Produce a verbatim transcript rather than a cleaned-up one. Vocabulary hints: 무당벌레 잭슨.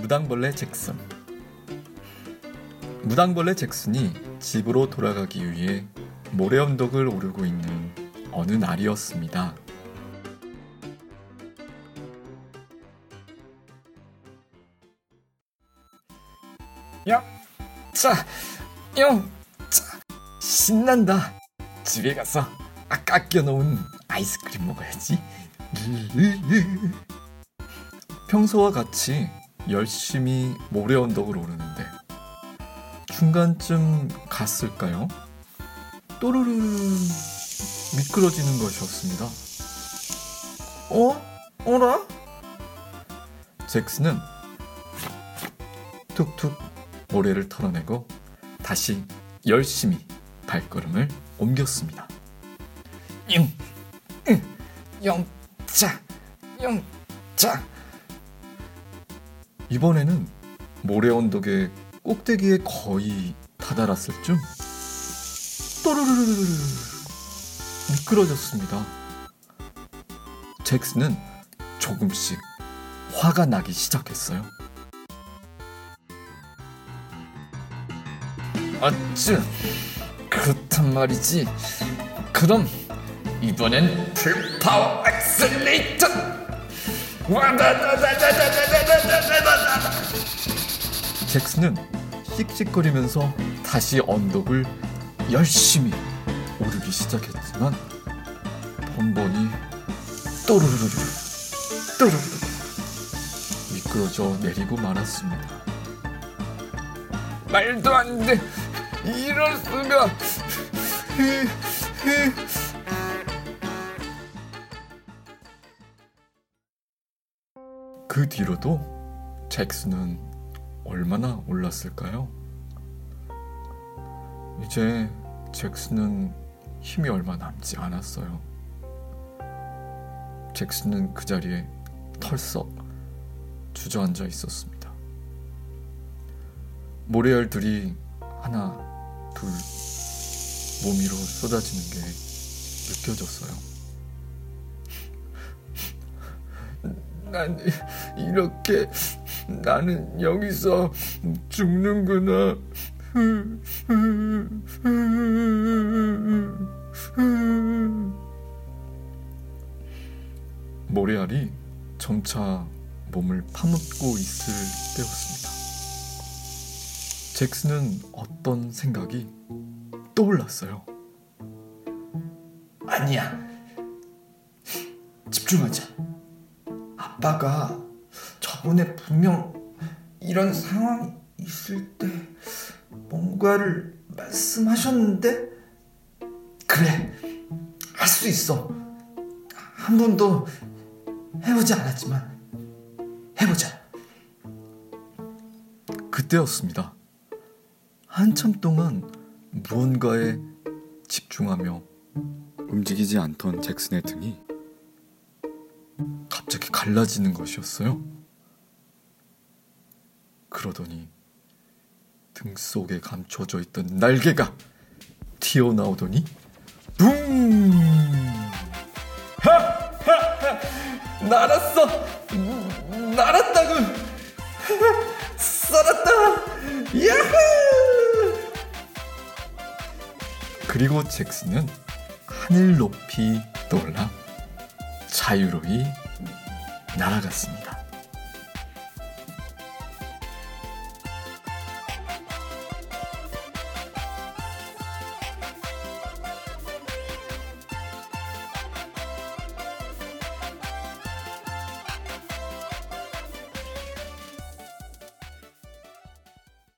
무당벌레 잭슨. 무당벌레 잭슨이 집으로 돌아가기 위해 모래 언덕을 오르고 있는 어느 날이었습니다. 야, 자, 영, 자, 신난다. 집에 가서 아까 아껴놓은 아이스크림 먹어야지. 평소와 같이 열심히 모래 언덕을 오르는데 중간쯤 갔을까요? 또르르 미끄러지는 것이었습니다. 어? 어라? 잭슨은 툭툭 모래를 털어내고 다시 열심히 발걸음을 옮겼습니다. 영, 응, 영자, 영자. 이번에는 모래 언덕의 꼭대기에 거의 다다랐을 쯤 또르르르르 미끄러졌습니다. 잭슨은 조금씩 화가 나기 시작했어요. 아쯔, 그렇단 말이지. 그럼 이번엔 풀파워 액셀레이터! 와다다다다다다다다다다다! 잭슨은 씩씩거리면서 다시 언덕을 열심히 오르기 시작했지만 번번이 또르르르 또르르 미끄러져 내리고 말았습니다. 말도 안 돼! 이럴 수가! 그 뒤로도 잭슨은 얼마나 올랐을까요? 이제 잭슨은 힘이 얼마 남지 않았어요. 잭슨은 그 자리에 털썩 주저앉아 있었습니다. 모래알들이 하나, 둘, 몸 위로 쏟아지는 게 느껴졌어요. 난 이렇게, 나는 여기서 죽는구나. 모래알이 점차 몸을 파묻고 있을 때였습니다. 잭슨은 어떤 생각이 떠올랐어요. 아니야, 집중하자. 아빠가 저번에 분명 이런 상황이 있을 때 뭔가를 말씀하셨는데. 그래, 할 수 있어. 한 번도 해보지 않았지만 해보자. 그때였습니다. 한참 동안 무언가에 집중하며 움직이지 않던 잭슨의 등이 갑자기 갈라지는 것이었어요. 그러더니 등 속에 감춰져 있던 날개가 튀어나오더니 붕! 하하하! 날았어! 날았다고! 살았다! 야호! 그리고 잭슨은 하늘 높이 떠올라 자유로이 날아갔습니다.